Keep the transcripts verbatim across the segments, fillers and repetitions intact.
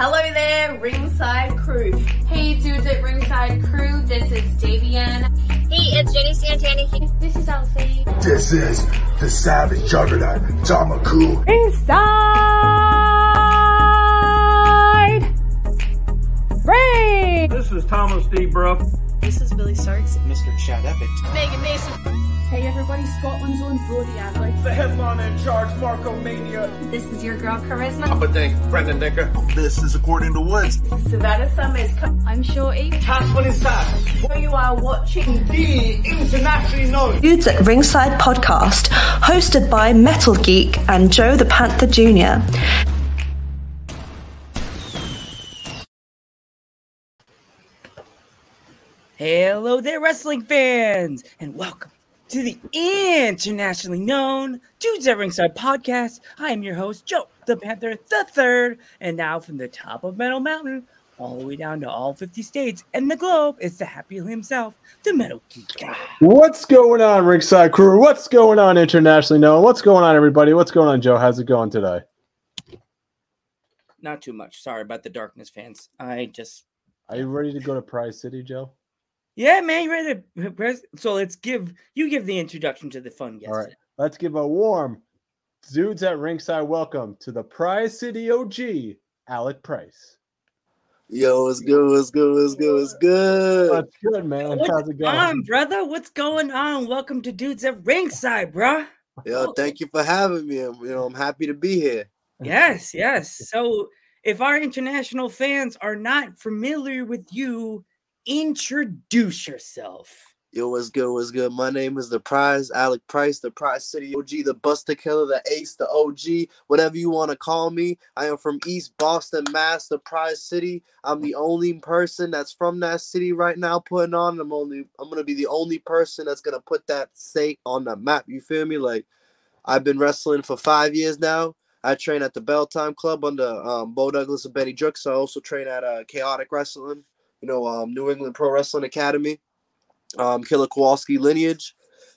Hello there, Ringside Crew. Hey dudes at Ringside Crew, this is Davian. Hey, it's Jenny Santana. This is Elsie. This is the Savage Juggernaut, Tamaku. Ringside Ring. This is Thomas D. Bruff. This is Billy Starks. Mister Chad Epic. Megan Mason. Hey everybody, Scotland's own Brody Adler. The headline in charge, Marco Mania. This is your girl, Charisma. Up a thing, Brendan Decker. This is According to Woods. Savannah Summers. I'm Shorty. Catherine Inside. You are watching the internationally known Dudes at Ringside podcast, hosted by Metal Geek and Joe the Panther Junior Hello there, wrestling fans, and welcome to the internationally known Dudes at Ringside podcast. I am your host, Joe the Panther the Third, and now from the top of Metal Mountain all the way down to all fifty states and the globe, it's the happy himself, the Metal Geek Guy. What's going on, Ringside Crew? What's going on, internationally known? What's going on, everybody? What's going on, Joe? How's it going today? Not too much. Sorry about the darkness, fans. I just. Are you ready to go to Prize City, Joe? Yeah, man, you ready to press? So let's give you give the introduction to the fun guest. All right, let's give a warm Dudes at Ringside welcome to the Prize City O G, Alec Price. Yo, it's good, it's good, it's good, it's good. That's good, man. What's How's it going on, brother? What's going on? Welcome to Dudes at Ringside, bro. Yo, thank you for having me. I'm, you know, I'm happy to be here. Yes, yes. So if our international fans are not familiar with you, introduce yourself. Yo, what's good? What's good? My name is the Prize, Alec Price, the Prize City O G, the Buster Killer, the Ace, the O G, whatever you want to call me. I am from East Boston, Mass, the Prize City. I'm the only person that's from that city right now putting on. I'm only. I'm gonna be the only person that's gonna put that state on the map. You feel me? Like, I've been wrestling for five years now. I train at the Belltime Club under um, Bo Douglas and Benny Drooks. I also train at uh, Chaotic Wrestling. You know, um, New England Pro Wrestling Academy, um, Killer Kowalski lineage,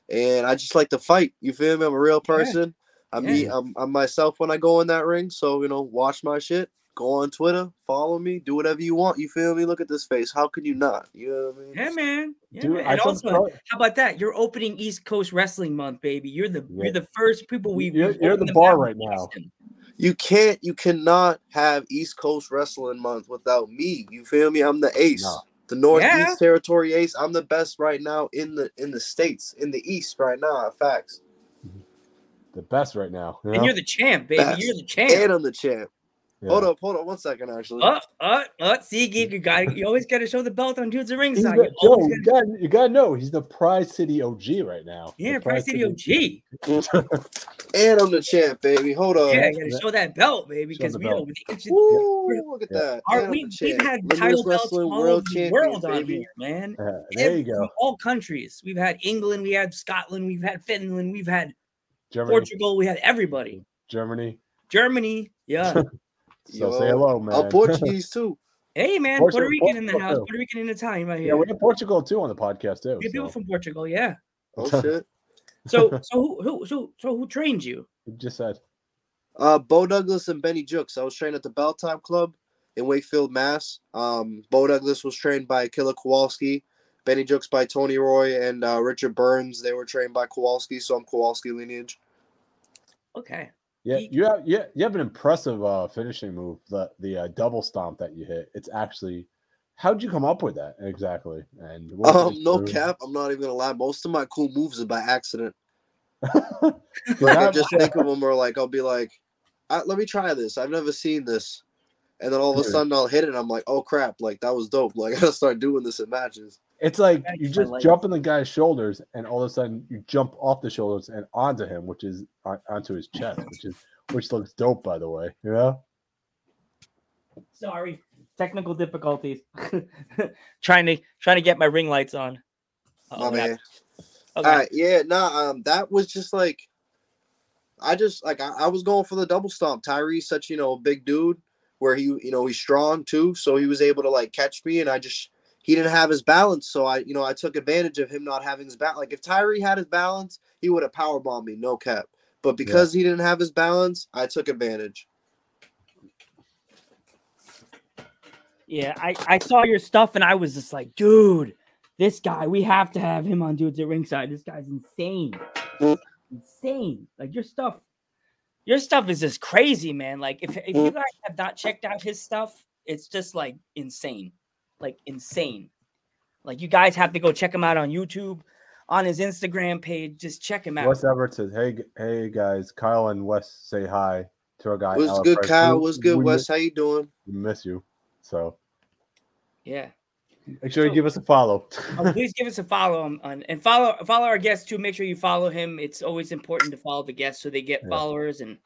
and I just like to fight. You feel me? I'm a real person. Yeah. I mean, yeah. I'm, I'm myself when I go in that ring. So, you know, watch my shit. Go on Twitter. Follow me. Do whatever you want. You feel me? Look at this face. How can you not? You know what I mean? Yeah, man. Yeah, Dude, man. And also, probably... how about that? You're opening East Coast Wrestling Month, baby. You're the yeah. you're the first people we've You're, you're the bar right now. You can't, you cannot have East Coast Wrestling Month without me. You feel me? I'm the ace, no. the Northeast yeah. Territory ace. I'm the best right now in the in the states, in the East right now. Facts. The best right now. You and know? You're the champ, baby. Best. You're the champ. And I'm the champ. Yeah. Hold up, hold up, one second, actually. Uh, uh, uh, see, you got you always got to show the belt on Dudes at Ringside. You, yo, gotta... you, gotta, you gotta know he's the Prize City O G right now. Yeah, Prize, Prize City O G. And I'm the champ, baby. Hold on. Yeah, I gotta show that belt, baby, because we know. Look at that. Our, we, we've had title belts all over the world on here, man. Uh, there you go. All countries. We've had England, we had Scotland, we've had Finland, we've had Germany. Portugal, we had everybody. Germany. Germany, yeah. So yo, say hello, man. I'm Portuguese too. Hey, man, Portugal, Puerto Rican Portugal in the house. Too. Puerto Rican and Italian right here. Yeah, we're in Portugal too on the podcast too. We have so. people from Portugal, yeah. Oh shit. So, so who, who, so, so who trained you? You just said, uh, Bo Douglas and Benny Drooks. I was trained at the Belltime Club in Wakefield, Mass. Um, Bo Douglas was trained by Killer Kowalski, Benny Drooks by Tony Roy, and uh, Richard Burns. They were trained by Kowalski, so I'm Kowalski lineage. Okay. Yeah, you have yeah, you have an impressive uh, finishing move, the the uh, double stomp that you hit. It's actually, how'd you come up with that exactly? And um, no cap, I'm not even gonna lie. Most of my cool moves are by accident. Like, I just think of them, or like I'll be like, I, let me try this. I've never seen this, and then all of a sudden I'll hit it. And I'm like, oh crap! Like that was dope. Like I gotta start doing this in matches. It's like you just jump on the guy's shoulders, and all of a sudden you jump off the shoulders and onto him, which is on, onto his chest, which is which looks dope, by the way. You know. Sorry, technical difficulties. trying to trying to get my ring lights on. Oh man. Okay. All right, yeah, no, nah, um, that was just like, I just like I, I was going for the double stomp. Tyree's such you know a big dude, where he you know he's strong too, so he was able to like catch me, and I just. He didn't have his balance, so I, you know, I took advantage of him not having his balance. Like if Tyree had his balance, he would have powerbombed me, no cap. But because yeah. he didn't have his balance, I took advantage. Yeah, I, I saw your stuff and I was just like, dude, this guy, we have to have him on Dudes at Ringside. This guy's insane. Insane. Like your stuff, your stuff is just crazy, man. Like if, if you guys have not checked out his stuff, it's just like insane. Like insane. Like you guys have to go check him out on YouTube, on his Instagram page. Just check him out. Wes Everett says, hey, hey guys, Kyle and Wes say hi to our guy. What's good, Kyle? What's good, Wes? How you doing? We miss you. So yeah. Make sure so, you give us a follow. Oh, please give us a follow on, on and follow follow our guest too. Make sure you follow him. It's always important to follow the guests so they get yeah. followers and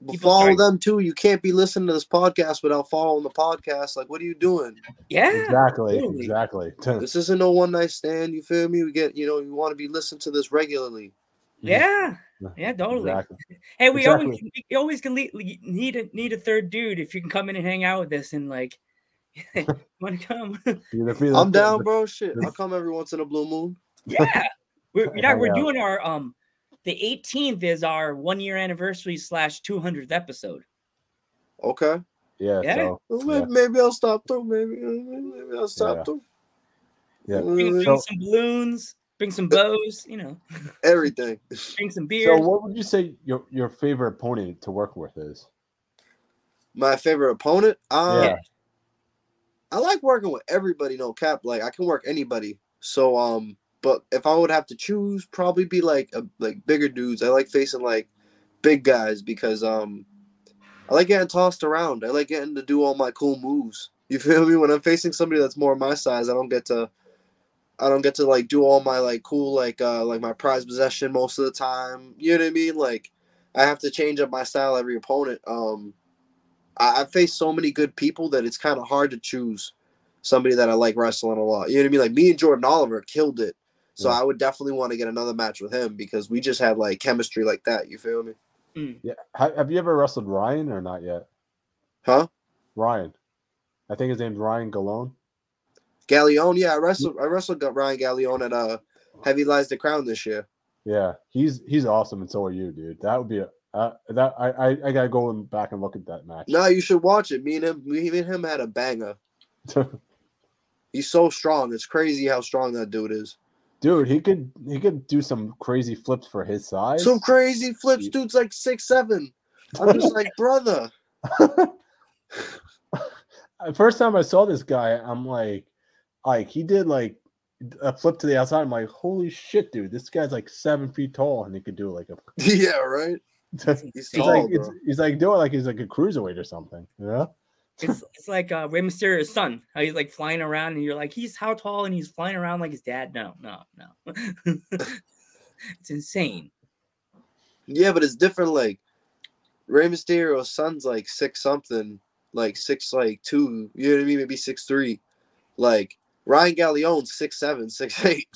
well, follow start. them too. You can't be listening to this podcast without following the podcast. Like, what are you doing? Yeah, exactly, totally. exactly. This isn't no one night stand. You feel me? We get you know you want to be listened to this regularly. Yeah, yeah, yeah totally. Exactly. Hey, we exactly. always we always can lead, need a need a third dude if you can come in and hang out with us and like. Want to come? I'm down, bro. Shit, I'll come every once in a blue moon. Yeah, we're we're, not, we're doing our um, the eighteenth is our one year anniversary slash two hundredth episode. Okay. Yeah. yeah. So, well, yeah. Maybe I'll stop through. Maybe maybe I'll stop yeah. through. Yeah. Bring, bring so, some balloons. Bring some bows. You know. Everything. Bring some beer. So, what would you say your your favorite opponent to work with is? My favorite opponent. Um, yeah. I like working with everybody, no cap. Like I can work anybody. So um, but if I would have to choose, probably be like a, like bigger dudes. I like facing like big guys because um, I like getting tossed around. I like getting to do all my cool moves. You feel me? When I'm facing somebody that's more my size, I don't get to, I don't get to like do all my like cool like uh like my prized possession most of the time. You know what I mean? Like I have to change up my style every opponent. Um. I've faced so many good people that it's kind of hard to choose somebody that I like wrestling a lot. You know what I mean? Like me and Jordan Oliver killed it. So yeah. I would definitely want to get another match with him because we just have like chemistry like that. You feel me? Mm. Yeah. Have you ever wrestled Ryan or not yet? Huh? Ryan. I think his name's Ryan Gallone. Gallione. Yeah. I wrestled, I wrestled Ryan Gallione at uh Heavy Lies the Crown this year. Yeah. He's, he's awesome. And so are you, dude. That would be a, Uh, that I, I I gotta go back and look at that match. No, you should watch it. Me and him, me and him had a banger. He's so strong. It's crazy how strong that dude is. Dude, he could he could do some crazy flips for his size. Some crazy flips, dude's like six seven. I'm just like, brother. First time I saw this guy, I'm like, like he did like a flip to the outside. I'm like, holy shit, dude! This guy's like seven feet tall, and he could do like a yeah, right. He's, he's, like, it's, he's like doing like he's like a cruiserweight or something. Yeah, it's it's like uh, Rey Mysterio's son. How he's like flying around, and you're like, he's how tall, and he's flying around like his dad. No, no, no. It's insane. Yeah, but it's different. Like Rey Mysterio's son's like six something, like six like two. You know what I mean? Maybe six three. Like Ryan Gallione's six seven, six eight.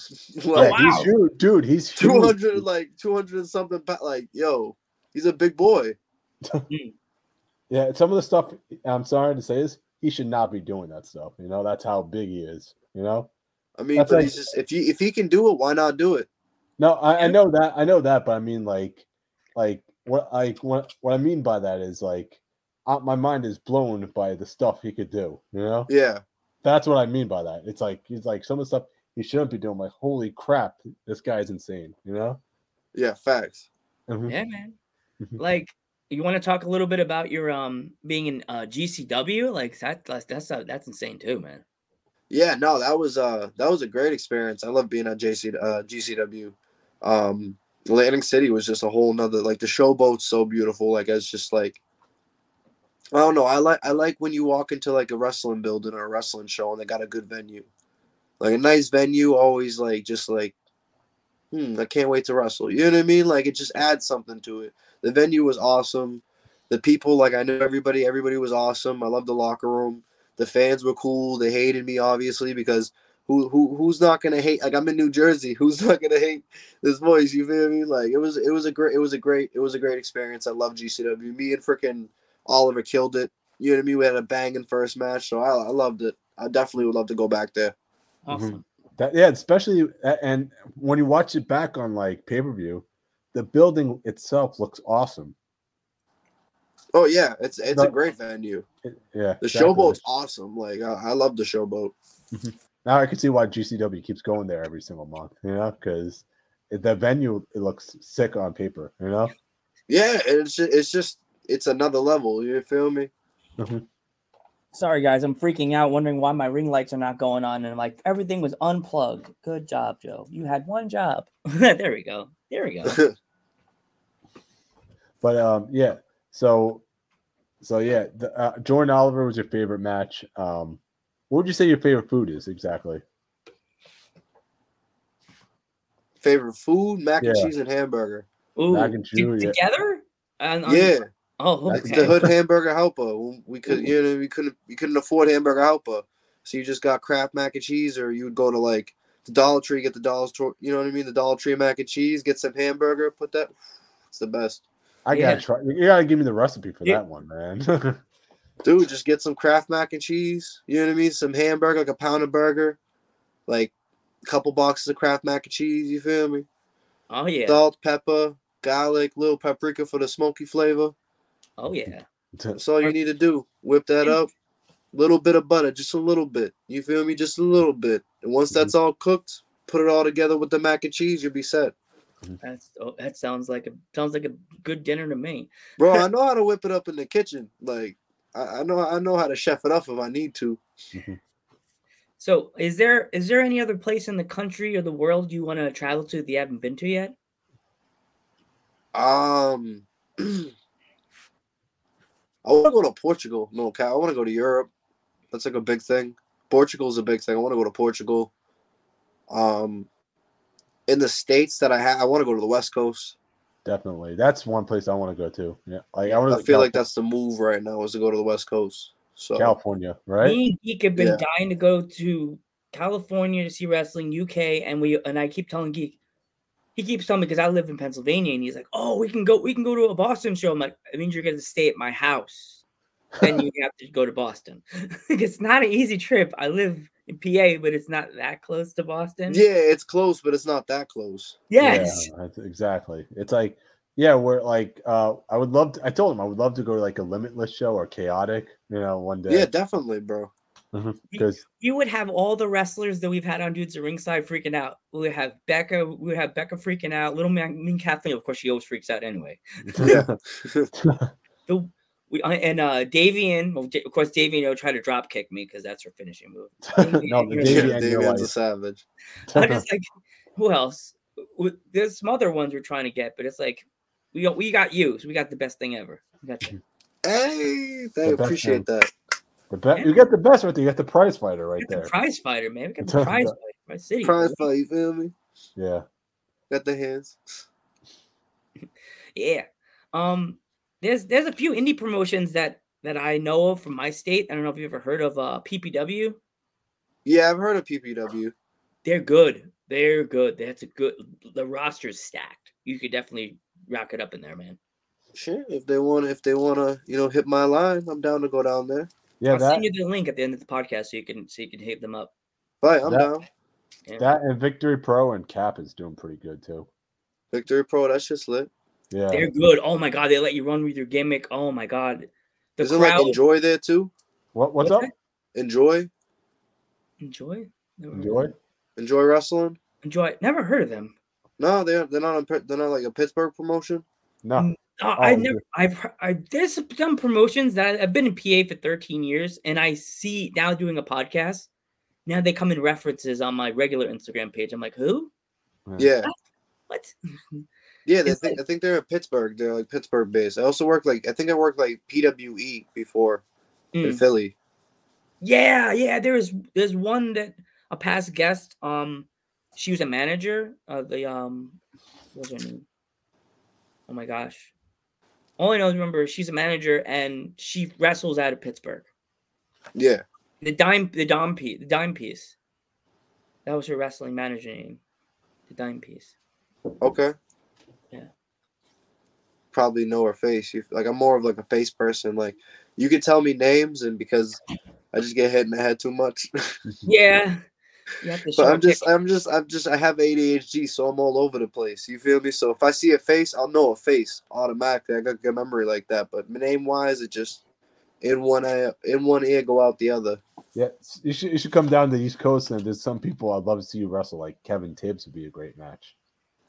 Like, oh, wow. He's huge, dude. He's two hundred like two hundred something. Like yo. He's a big boy. Yeah, some of the stuff I'm sorry to say is he should not be doing that stuff. You know, that's how big he is. You know, I mean, but like, he's just, if you if he can do it, why not do it? No, I, I know that, I know that, but I mean, like, like what, like what, what I mean by that is like, I, my mind is blown by the stuff he could do. You know? Yeah, that's what I mean by that. It's like he's like some of the stuff he shouldn't be doing. Like, holy crap, this guy's insane. You know? Yeah, facts. Mm-hmm. Yeah, man. Like, you want to talk a little bit about your um being in uh, G C W? Like that that's that's insane too, man. Yeah, no, that was uh that was a great experience. I love being at J C uh, G C W. Um, Atlantic City was just a whole nother like the showboat's so beautiful. Like it's just like I don't know. I like I like when you walk into like a wrestling building or a wrestling show and they got a good venue, like a nice venue. Always like just like. Hmm, I can't wait to wrestle. You know what I mean? Like, it just adds something to it. The venue was awesome. The people, like, I knew everybody. Everybody was awesome. I loved the locker room. The fans were cool. They hated me, obviously, because who who who's not gonna hate? Like, I'm in New Jersey. Who's not gonna hate this voice? You feel me? Like, it was it was a great it was a great it was a great experience. I love G C W. Me and freaking Oliver killed it. You know what I mean? We had a banging first match, so I, I loved it. I definitely would love to go back there. Awesome. Mm-hmm. That, yeah, especially and when you watch it back on like pay per view, the building itself looks awesome. Oh yeah, it's it's a great venue. Yeah, the exactly. Showboat's awesome. Like uh, I love the Showboat. Now I can see why G C W keeps going there every single month. You know, because the venue it looks sick on paper. You know. Yeah, it's just, it's just it's another level. You feel me? Mm-hmm. Sorry guys, I'm freaking out, wondering why my ring lights are not going on, and I'm like, everything was unplugged. Good job, Joe. You had one job. There we go. There we go. But um, yeah. So, so yeah, the, uh, Jordan Oliver was your favorite match. Um, what would you say your favorite food is exactly? Favorite food, mac yeah. and cheese and hamburger. Ooh, mac and cheese, yeah. together? And, um, yeah. Oh, okay. That's the hood hamburger helper. We could, you know, we couldn't, we couldn't afford hamburger helper, so you just got Kraft mac and cheese, or you would go to like the Dollar Tree, get the Dollar Tree, you know what I mean, the Dollar Tree mac and cheese, get some hamburger, put that. It's the best. I yeah. gotta try. You gotta give me the recipe for yeah. that one, man. Dude, just get some Kraft mac and cheese. You know what I mean? Some hamburger, like a pound of burger, like a couple boxes of Kraft mac and cheese. You feel me? Oh yeah. Salt, pepper, garlic, little paprika for the smoky flavor. Oh yeah. That's all you need to do. Whip that up. Little bit of butter, just a little bit. You feel me? Just a little bit. And once that's all cooked, put it all together with the mac and cheese. You'll be set. That's oh, that sounds like a sounds like a good dinner to me, bro. I know how to whip it up in the kitchen. Like I, I know I know how to chef it up if I need to. So, is there is there any other place in the country or the world you want to travel to that you haven't been to yet? Um, I want to go to Portugal. No, I want to go to Europe. That's like a big thing. Portugal's a big thing. I want to go to Portugal. Um. In the states that I have, I want to go to the West Coast. Definitely, that's one place I want to go to. Yeah, like I want. I feel California. Like that's the move right now is to go to the West Coast. So California, right? Me and Geek have been yeah. dying to go to California to see wrestling, U K, and we and I keep telling Geek. He keeps telling me because I live in Pennsylvania, and he's like, "Oh, we can go. We can go to a Boston show." I'm like, "It means you're going to stay at my house." Then you have to go to Boston. It's not an easy trip. I live. In P A, but it's not that close to Boston. Yeah, it's close, but it's not that close. Yes, yeah, exactly. It's like, yeah, we're like, uh, I would love to. I told him I would love to go to like a Limitless show or Chaotic, you know, one day. Yeah, definitely, bro. Because you would have all the wrestlers that we've had on Dudes at Ringside freaking out. We would have Becca. We would have Becca freaking out. Little man, mean Kathleen. Of course, she always freaks out anyway. Yeah. the, We and uh, Davian, of course, Davian will try to drop kick me because that's her finishing move. No, Davian, Davian's a savage. I'm just like, who else? There's some other ones we're trying to get, but it's like we got, we got you, so we got the best thing ever. We got you. Hey, I appreciate that. The best, you got the best right there. You got the prize fighter right there. The prize fighter, man. We got the prize fighter. My city. Prize fighter, you feel me? Yeah. Got the hands. Yeah. Um. There's there's a few indie promotions that, that I know of from my state. I don't know if you've ever heard of uh, P P W. Yeah, I've heard of P P W. They're good. They're good. That's a good. The roster's stacked. You could definitely rock it up in there, man. Sure. If they want, if they want to, you know, hit my line, I'm down to go down there. Yeah, I'll that... send you the link at the end of the podcast so you can so you can hit them up. Right, I'm that, down. Yeah. That and Victory Pro and Cap is doing pretty good too. Victory Pro, that's just lit. Yeah. They're good. Oh my god, they let you run with your gimmick. Oh my god, the Isn't crowd. Like Enjoy there too. What? What's, what's up? That? Enjoy. Enjoy. Never Enjoy. Enjoy wrestling. Enjoy. Never heard of them. No, they're they're not a, they're not like a Pittsburgh promotion. No, no oh, I never. I've I there's some promotions that I've been in P A for thirteen years, and I see now doing a podcast. Now they come in references on my regular Instagram page. I'm like, who? Yeah. What? what? Yeah, they think, like, I think they're in Pittsburgh. They're like Pittsburgh based. I also worked like I think I worked like P W E before mm. in Philly. Yeah, yeah. There's there's one that a past guest. Um, she was a manager. Uh, the um, what was her name? Oh my gosh! All I know is remember she's a manager and she wrestles out of Pittsburgh. Yeah. The dime, the dime piece, the dime piece. That was her wrestling manager name, the Dime Piece. Okay. Yeah, probably know her face. Like I'm more of like a face person. Like you can tell me names, and because I just get hit in the head too much. Yeah, You have to but I'm just, I'm just, I'm just, I have A D H D, so I'm all over the place. You feel me? So if I see a face, I'll know a face automatically. I got good memory like that. But name wise, it just in one eye, in one ear, go out the other. Yeah, you should, you should come down to the East Coast, and there's some people I'd love to see you wrestle. Like Kevin Tibbs would be a great match.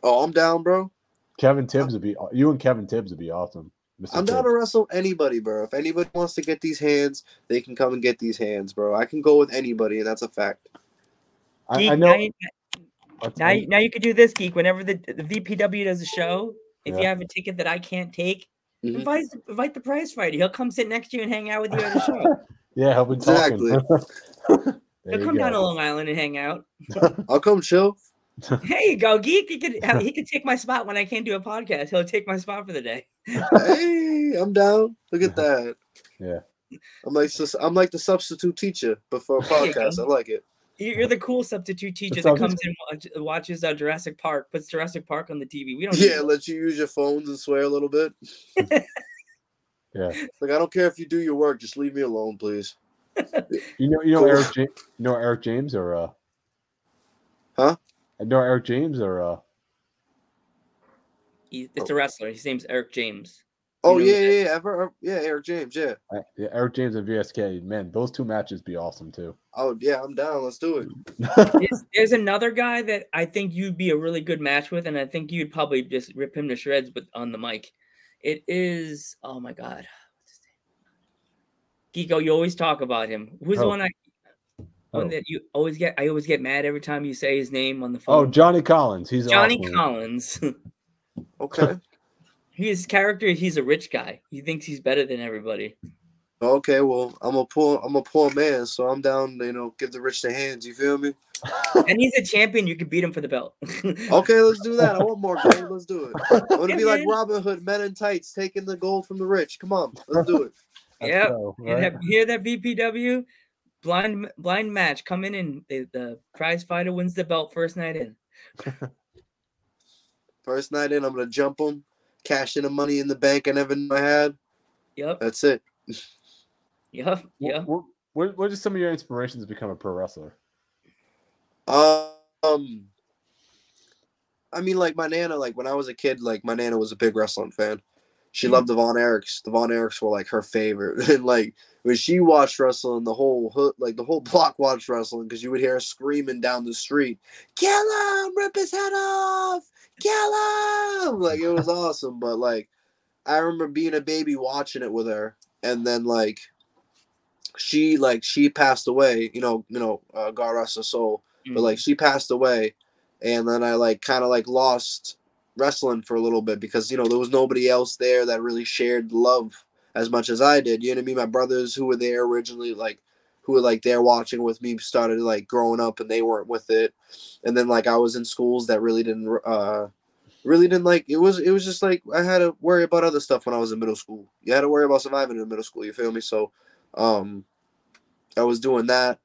Oh, I'm down, bro. Kevin Tibbs would be you and Kevin Tibbs would be awesome. Mister I'm Tibbs. Down to wrestle anybody, bro. If anybody wants to get these hands, they can come and get these hands, bro. I can go with anybody, and that's a fact. Geek, I, I know. Now you, now, you, now you could do this, Geek. Whenever the, the V P W does a show, if yeah. you have a ticket that I can't take, mm-hmm. invite, invite the prize fighter. He'll come sit next to you and hang out with you at the show. Yeah, I'll be exactly. He'll come go. down to Long Island and hang out. I'll come chill. There you go, Geek. He could he could take my spot when I can't do a podcast. He'll take my spot for the day. Hey, I'm down. Look at that. Yeah, I'm like I'm like the substitute teacher, but for a podcast, I like it. You're the cool substitute teacher that comes in and watches uh, Jurassic Park, puts Jurassic Park on the T V. We don't. Yeah, let you use your phones and swear a little bit. Yeah, like I don't care if you do your work, just leave me alone, please. You know, you know Eric, James, you know Eric James or uh, huh? I know Eric James or uh, he, it's a wrestler. His name's Eric James. You oh yeah, yeah, yeah, I've heard, yeah, Eric James, yeah. I, yeah, Eric James and V S K, man, those two matches be awesome too. Oh yeah, I'm down. Let's do it. there's, there's another guy that I think you'd be a really good match with, and I think you'd probably just rip him to shreds, but on the mic. It is oh my god, what's his name? Geeko, you always talk about him. Who's oh. the one I? One oh. that you always get. I always get mad every time you say his name on the phone. Oh, Johnny Collins. He's Johnny awesome. Collins. Okay. His character, he's a rich guy. He thinks he's better than everybody. Okay, well, I'm a poor, I'm a poor man, so I'm down. You know, give the rich their hands. You feel me? And he's a champion. You could beat him for the belt. Okay, let's do that. I want more gold. Let's do it. I want to yeah, be man. like Robin Hood, men in tights, taking the gold from the rich. Come on, let's do it. Yeah, right? Hear that, B P W? Blind blind match. Come in and the, the prize fighter wins the belt first night in. First night in, I'm gonna jump him, cash in the money in the bank I never knew I had. Yep, that's it. Yep, yeah. What, what what are some of your inspirations to become a pro wrestler? Um, I mean, like my nana. Like when I was a kid, like my nana was a big wrestling fan. She mm-hmm. loved the Von Erichs. The Von Erichs were like her favorite, and like. When she watched wrestling, the whole hood, like the whole block watched wrestling because you would hear her screaming down the street, "Kill him! Rip his head off! Kill him!" Like it was awesome. But like, I remember being a baby watching it with her, and then like, she like she passed away. You know, you know, uh, God rest her soul. Mm-hmm. But like, she passed away, and then I like kind of like lost wrestling for a little bit because you know there was nobody else there that really shared love as much as I did, you know what I mean? My brothers who were there originally, like, who were, like, there watching with me started, like, growing up, and they weren't with it. And then, like, I was in schools that really didn't, uh, really didn't, like, it was, it was just, like, I had to worry about other stuff when I was in middle school. You had to worry about surviving in middle school, you feel me? So, um, I was doing that.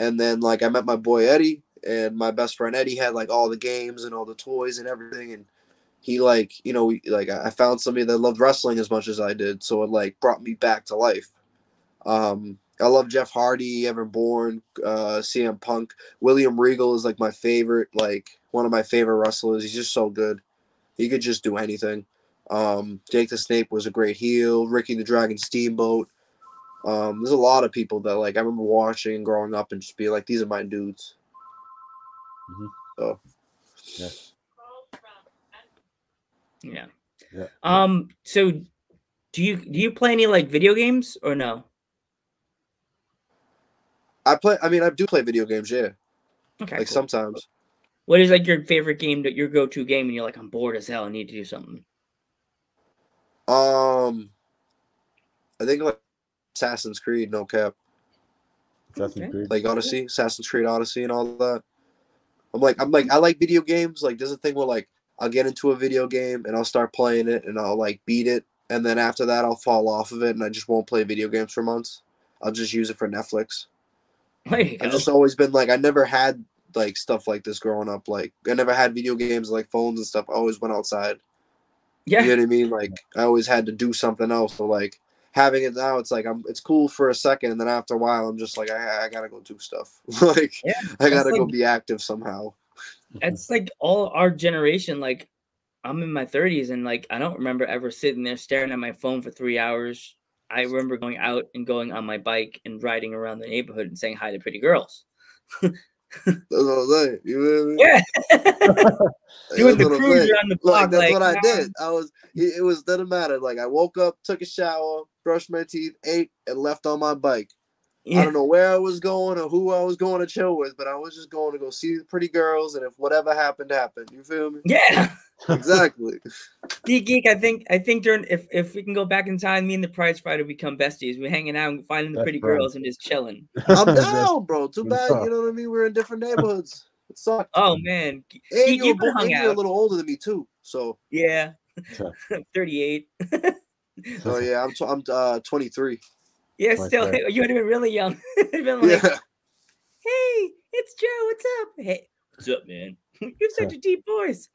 And then, like, I met my boy Eddie, and my best friend Eddie had, like, all the games and all the toys and everything, and he, like, you know, like, I found somebody that loved wrestling as much as I did, so it, like, brought me back to life. Um, I love Jeff Hardy, Evan Bourne, uh, C M Punk. William Regal is, like, my favorite, like, one of my favorite wrestlers. He's just so good. He could just do anything. Um, Jake the Snake was a great heel. Ricky the Dragon Steamboat. Um, there's a lot of people that, like, I remember watching and growing up and just being like, these are my dudes. Mm-hmm. So. Yeah. Yeah. yeah. Um. So, do you do you play any like video games or no? I play. I mean, I do play video games. Yeah. Okay. Like cool. sometimes. What is like your favorite game? That your go-to game, and you're like, I'm bored as hell. I need to do something. Um, I think like Assassin's Creed. No cap. Assassin's okay. Creed. Like Odyssey, Assassin's Creed Odyssey, and all that. I'm like, I'm like, I like video games. Like, there's a thing where like. I'll get into a video game and I'll start playing it and I'll like beat it. And then after that, I'll fall off of it and I just won't play video games for months. I'll just use it for Netflix. I've just always been like, I never had like stuff like this growing up. Like I never had video games, like phones and stuff. I always went outside. Yeah. You know what I mean? Like I always had to do something else. So like having it now, it's like I'm. It's cool for a second, and then after a while, I'm just like, I, I gotta go do stuff. like yeah, I gotta like, go be active somehow. It's like all our generation. Like I'm in my thirties, and like I don't remember ever sitting there staring at my phone for three hours. I remember going out and going on my bike and riding around the neighborhood and saying hi to pretty girls. That's what I'm saying. Yeah. Doing the cruiser on the block. Like, that's like, what I um, did. I was. It was doesn't matter. Like I woke up, took a shower, brushed my teeth, ate, and left on my bike. Yeah. I don't know where I was going or who I was going to chill with, but I was just going to go see the pretty girls, and if whatever happened, happened. You feel me? Yeah. Exactly. D-Geek, I think I think during if, if we can go back in time, me and the prize fighter become besties. We're hanging out and finding the pretty That's girls right. and just chilling. I'm down, bro. Too bad. You know what I mean? We're in different neighborhoods. It sucks. Oh, man. And you're a little older than me, too. So yeah. thirty-eight. So yeah, I'm t- I'm uh, twenty-three. Yeah, like still, that. You would have been really young. Been like, yeah. Hey, it's Joe. What's up? Hey, what's up, man? You have such a deep voice.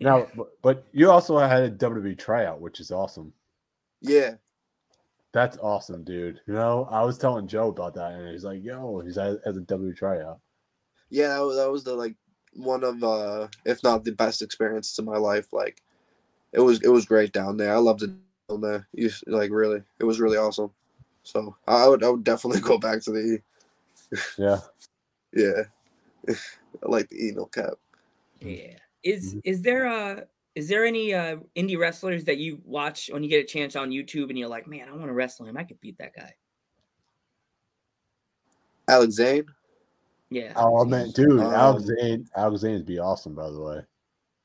Now, but you also had a W W E tryout, which is awesome. Yeah. That's awesome, dude. You know, I was telling Joe about that, and he's like, yo, he's at a W W E tryout. Yeah, that was, that was the, like, one of, uh, if not the best experience of my life. Like, it was, it was great down there. I loved it. On there, you like really, it was really awesome. So I would, I would definitely go back to the E. Yeah, yeah. I like the E no cap. Yeah. Is mm-hmm. is there a is there any uh, indie wrestlers that you watch when you get a chance on YouTube and you're like, man, I want to wrestle him. I could beat that guy. Alex Zane. Yeah. Oh man, dude, um, Alex Zane. Alex Zane would be awesome, by the way.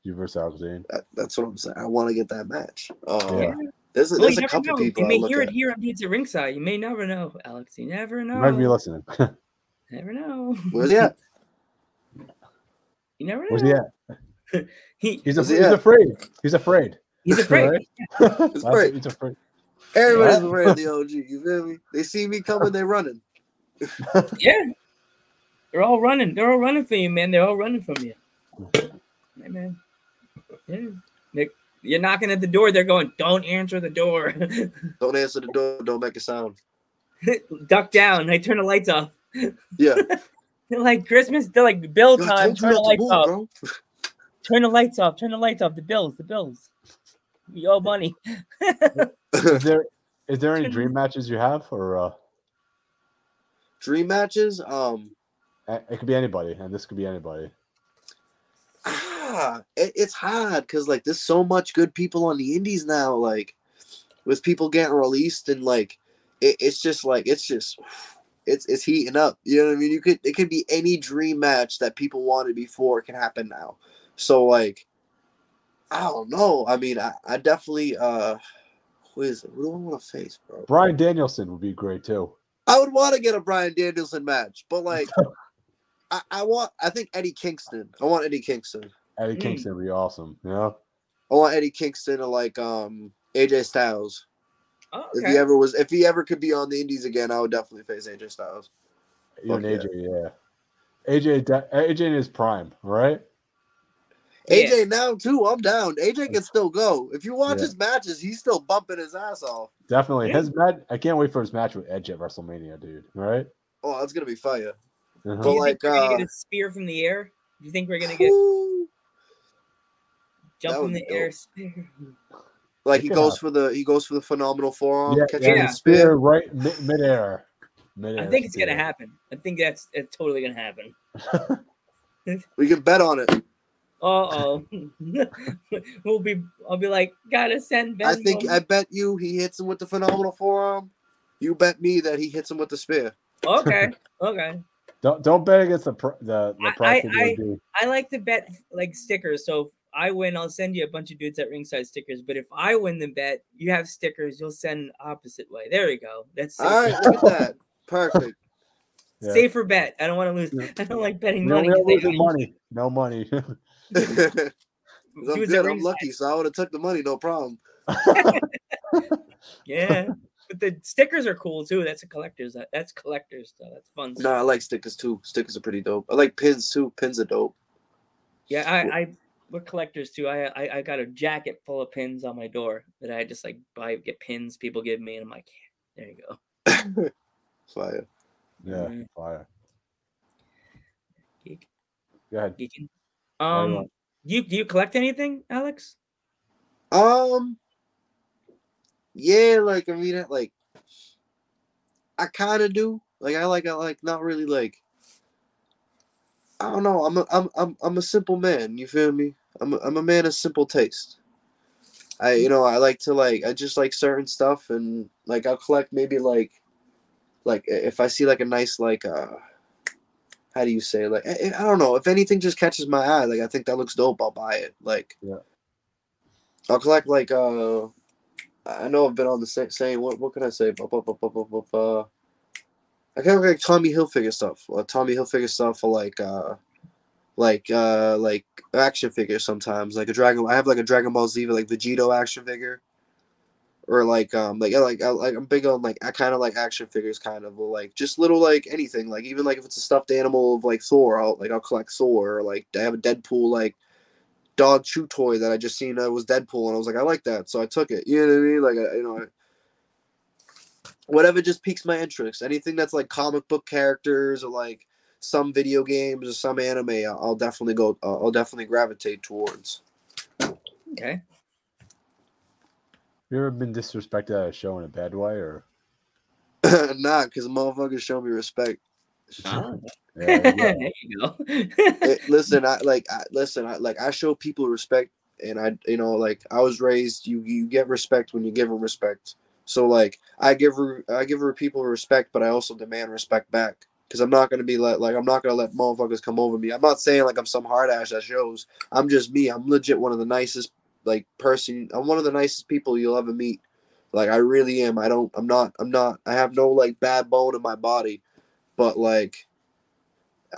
You versus Alex Zane. That, that's what I'm saying. I want to get that match. Oh. Yeah. There's a, well, there's a couple know. People. You may hear it at. Here on Pizza Ringside. You may never know, Alex. You never know. You might be listening. Never know. Where's he at? You never know. Where's he at? he, he's, a, he he's at? afraid. He's afraid. He's afraid. Right? Yeah. He's afraid. He's afraid. Everybody's yeah. afraid of the O G. You feel me? They see me coming, they're running. Yeah. They're all running. They're all running for you, man. They're all running from you. Hey, man. Yeah. They're, You're knocking at the door. They're going, don't answer the door. Don't answer the door. Don't make a sound. Duck down. They turn the lights off. Yeah. They're like Christmas. They're like bill God, time. Turn the lights move, off. Bro. Turn the lights off. Turn the lights off. The bills. The bills. You owe money. Is there is there any dream matches you have or uh... dream matches? Um, it could be anybody, and this could be anybody. Yeah, it, it's hard because like there's so much good people on the indies now, like with people getting released and like it, it's just like it's just it's it's heating up. You know what I mean? You could it could be any dream match that people wanted before can happen now. So like I don't know. I mean I, I definitely uh who is it? Who do I want to face, bro? Bryan Danielson would be great too. I would want to get a Bryan Danielson match, but like I, I want I think Eddie Kingston. I want Eddie Kingston. Eddie Kingston would be awesome, you know? I want Eddie Kingston and like um, A J Styles. Oh, okay. If he ever was, if he ever could be on the indies again, I would definitely face A J Styles. You and A J, yeah. yeah. A J, A J in his prime, right? A J yeah. now too. I'm down. A J can still go. If you watch yeah. his matches, he's still bumping his ass off. Definitely, his match. I can't wait for his match with Edge at WrestleMania, dude. Right? Oh, that's gonna be fire. Uh-huh. But Do you like, think we're uh, gonna get a spear from the air? Do you think we're gonna get? Jump in the dope. air, spear. Like he goes for the he goes for the phenomenal forearm, yeah, catching yeah. the spear right mid midair. Mid-air I think it's spear. gonna happen. I think that's it's totally gonna happen. We can bet on it. Uh oh, we'll be I'll be like gotta send. Ben I think home. I bet you he hits him with the phenomenal forearm. You bet me that he hits him with the spear. Okay, okay. Don't don't bet against the the. the I I, I like to bet like stickers so. I win, I'll send you a bunch of dudes at ringside stickers. But if I win the bet, you have stickers, you'll send opposite way. There we go. That's safer. All right, look at that. Perfect. Yeah. Safer bet. I don't want to lose. I don't like betting no, money. No money. No money. I'm, good, I'm lucky, so I would have took the money, no problem. Yeah. But the stickers are cool too. That's a collector's that's collectors stuff. That's fun stuff. No, I like stickers too. Stickers are pretty dope. I like pins too. Pins are dope. Yeah, I, I we're collectors too. I, I I got a jacket full of pins on my door that I just like buy, get pins people give me, and I'm like, there you go. Fire. Yeah, mm-hmm. Fire. Geek. Go ahead. Geeking. Um, do you do you collect anything, Alex? Um, yeah, like I mean, like I kind of do. Like I like I like not really like. I don't know. I'm a, I'm I'm I'm a simple man. You feel me? I'm a, I'm a man of simple taste. I you know I like to like I just like certain stuff and like I'll collect maybe like, like if I see like a nice like uh, how do you say like I, I don't know if anything just catches my eye like I think that looks dope, I'll buy it like. Yeah. I'll collect like uh, I know I've been on the same say, what what can I say? Blah, blah, blah, blah, blah, blah, blah. I kind of like Tommy Hilfiger stuff, or Tommy Hilfiger stuff, or like, uh, like, uh, like action figures sometimes, like a Dragon. I have like a Dragon Ball Z, like Vegito action figure, or like, um, like, I like, I like, I'm big on like, I kind of like action figures, kind of, or like just little like anything, like even like if it's a stuffed animal of like Thor, I'll like I'll collect Thor, or like I have a Deadpool like dog chew toy that I just seen that was Deadpool, and I was like I like that, so I took it. You know what I mean? Like I, you know. I, Whatever just piques my interest. Anything that's like comic book characters or like some video games or some anime, I'll definitely go. Uh, I'll definitely gravitate towards. Okay. You ever been disrespected at a show in a bad way, or? Nah, because motherfuckers show me respect. Oh. Yeah, yeah. There you go. it, listen, I like. I, listen, I like. I show people respect, and I, you know, like I was raised. You you get respect when you give them respect. So like I give her, I give her people respect, but I also demand respect back because I'm not gonna be let like I'm not gonna let motherfuckers come over me. I'm not saying like I'm some hard ass that shows. I'm just me. I'm legit one of the nicest like person. I'm one of the nicest people you'll ever meet. Like I really am. I don't. I'm not. I'm not. I have no like bad bone in my body, but like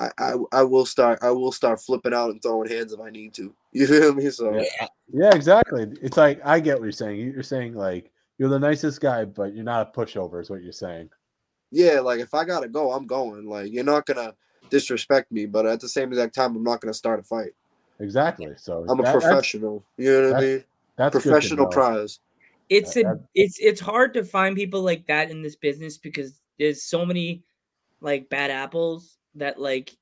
I I, I will start. I will start flipping out and throwing hands if I need to. You feel me? So yeah, yeah, exactly. It's like I get what you're saying. You're saying like. You're the nicest guy, but you're not a pushover is what you're saying. Yeah, like, if I got to go, I'm going. Like, you're not going to disrespect me, but at the same exact time, I'm not going to start a fight. Exactly. So I'm that, a professional. You know what I mean? That's professional prize. It's a, it's it's hard to find people like that in this business because there's so many, like, bad apples that, like,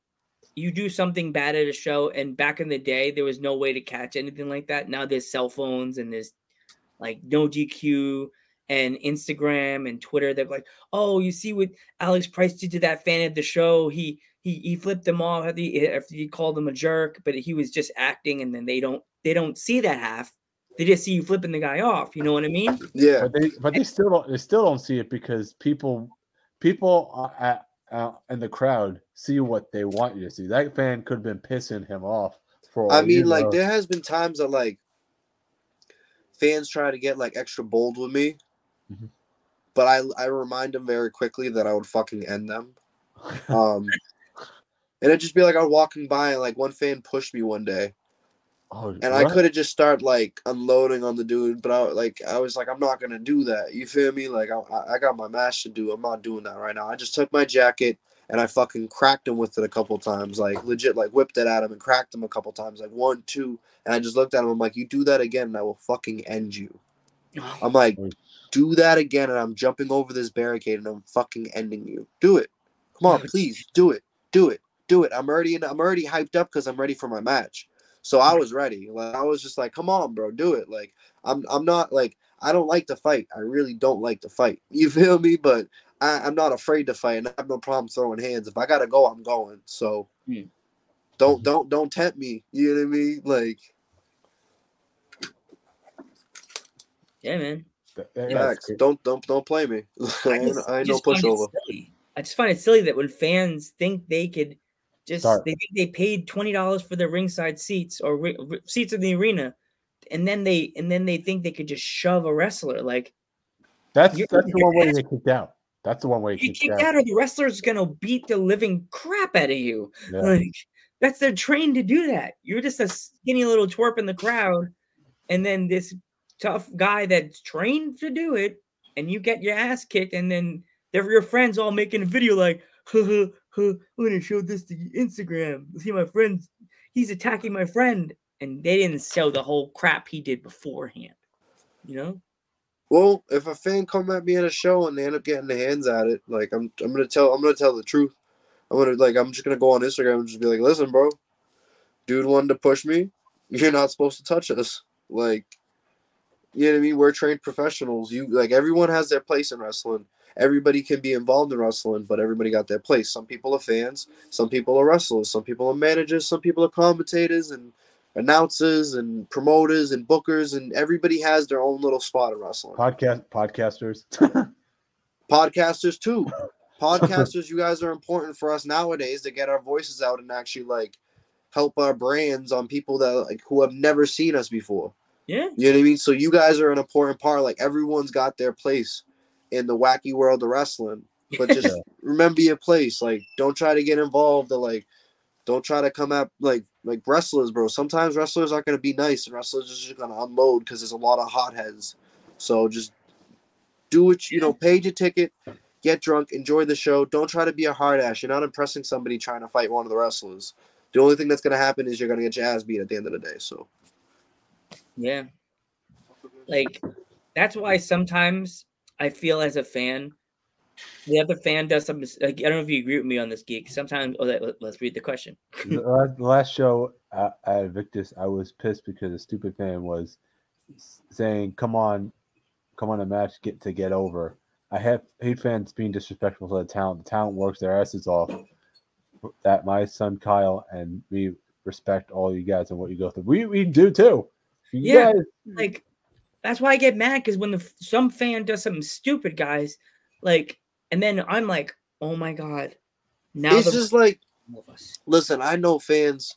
you do something bad at a show, and back in the day, there was no way to catch anything like that. Now there's cell phones and there's like no G Q and Instagram and Twitter. They're like, oh, you see what Alex Price did to that fan at the show. He he he flipped them off after he, after he called them a jerk, but he was just acting. And then they don't they don't see that half. They just see you flipping the guy off. You know what I mean? Yeah. But they but they still don't they still don't see it because people people at, uh, in the crowd see what they want you to see. That fan could have been pissing him off for. I mean, like there has been times that like. Fans try to get like extra bold with me, mm-hmm. but I I remind them very quickly that I would fucking end them. Um, and it'd just be like I'm walking by and like one fan pushed me one day, oh, and what? I could have just started like unloading on the dude, but I like I was like I'm not gonna do that. You feel me? Like I I got my match to do. I'm not doing that right now. I just took my jacket and I fucking cracked him with it a couple times, like legit, like whipped it at him and cracked him a couple times, like one, two. And I just looked at him. I'm like, you do that again and I will fucking end you. I'm like, do that again and I'm jumping over this barricade and I'm fucking ending you. Do it. Come on, please. Do it. Do it. Do it. I'm already in, I'm already hyped up because I'm ready for my match. So I was ready. Like I was just like, come on, bro, do it. Like I'm I'm not like I don't like to fight. I really don't like to fight. You feel me? But I, I'm not afraid to fight, and I have no problem throwing hands. If I gotta go, I'm going. So mm. don't don't don't tempt me. You know what I mean? Like, yeah, man. Relax. Don't don't don't play me. I, just, I ain't no pushover. I just find it silly that when fans think they could just Sorry. they think they paid twenty dollars for their ringside seats or re- re- seats in the arena, and then they and then they think they could just shove a wrestler. Like that's that's the one way they kicked out. That's the one way you kick out, or the wrestler's gonna beat the living crap out of you. Yeah. Like that's they're trained to do that. You're just a skinny little twerp in the crowd, and then this tough guy that's trained to do it, and you get your ass kicked, and then they're your friends all making a video like, huh, huh, huh, I'm gonna show this to Instagram. See my friends, he's attacking my friend, and they didn't sell the whole crap he did beforehand, you know? Well, if a fan come at me at a show and they end up getting their hands at it, like I'm, I'm gonna tell, I'm gonna tell the truth. I'm gonna like, I'm just gonna go on Instagram and just be like, listen, bro, dude wanted to push me. You're not supposed to touch us. Like, you know what I mean? We're trained professionals. You like everyone has their place in wrestling. Everybody can be involved in wrestling, but everybody got their place. Some people are fans, some people are wrestlers, some people are managers, some people are commentators and announcers and promoters and bookers, and everybody has their own little spot in wrestling. Podcast podcasters. Podcasters too. Podcasters, you guys are important for us nowadays to get our voices out and actually like help our brands on people that like who have never seen us before. Yeah. You know what I mean? So you guys are an important part. Like everyone's got their place in the wacky world of wrestling, but just remember your place. Like, don't try to get involved or like, don't try to come at like, like wrestlers, bro. Sometimes wrestlers aren't going to be nice and wrestlers are just going to unload because there's a lot of hotheads. So just do it. You know, pay your ticket, get drunk, enjoy the show. Don't try to be a hard ass. You're not impressing somebody trying to fight one of the wrestlers. The only thing that's going to happen is you're going to get your ass beat at the end of the day. So. Yeah. Like, that's why sometimes I feel as a fan, the other fan does something. Like, I don't know if you agree with me on this, Geek. Sometimes, oh, let, let's read the question. The last show at Victus, I was pissed because a stupid fan was saying, "Come on, come on, a match get to get over." I have hate fans being disrespectful to the talent. The talent works their asses off. That my son Kyle and we respect all you guys and what you go through. We we do too. You yeah, guys, like. That's why I get mad because when the some fan does something stupid, guys, like, and then I'm like, oh my god, now it's the- just like, listen, I know fans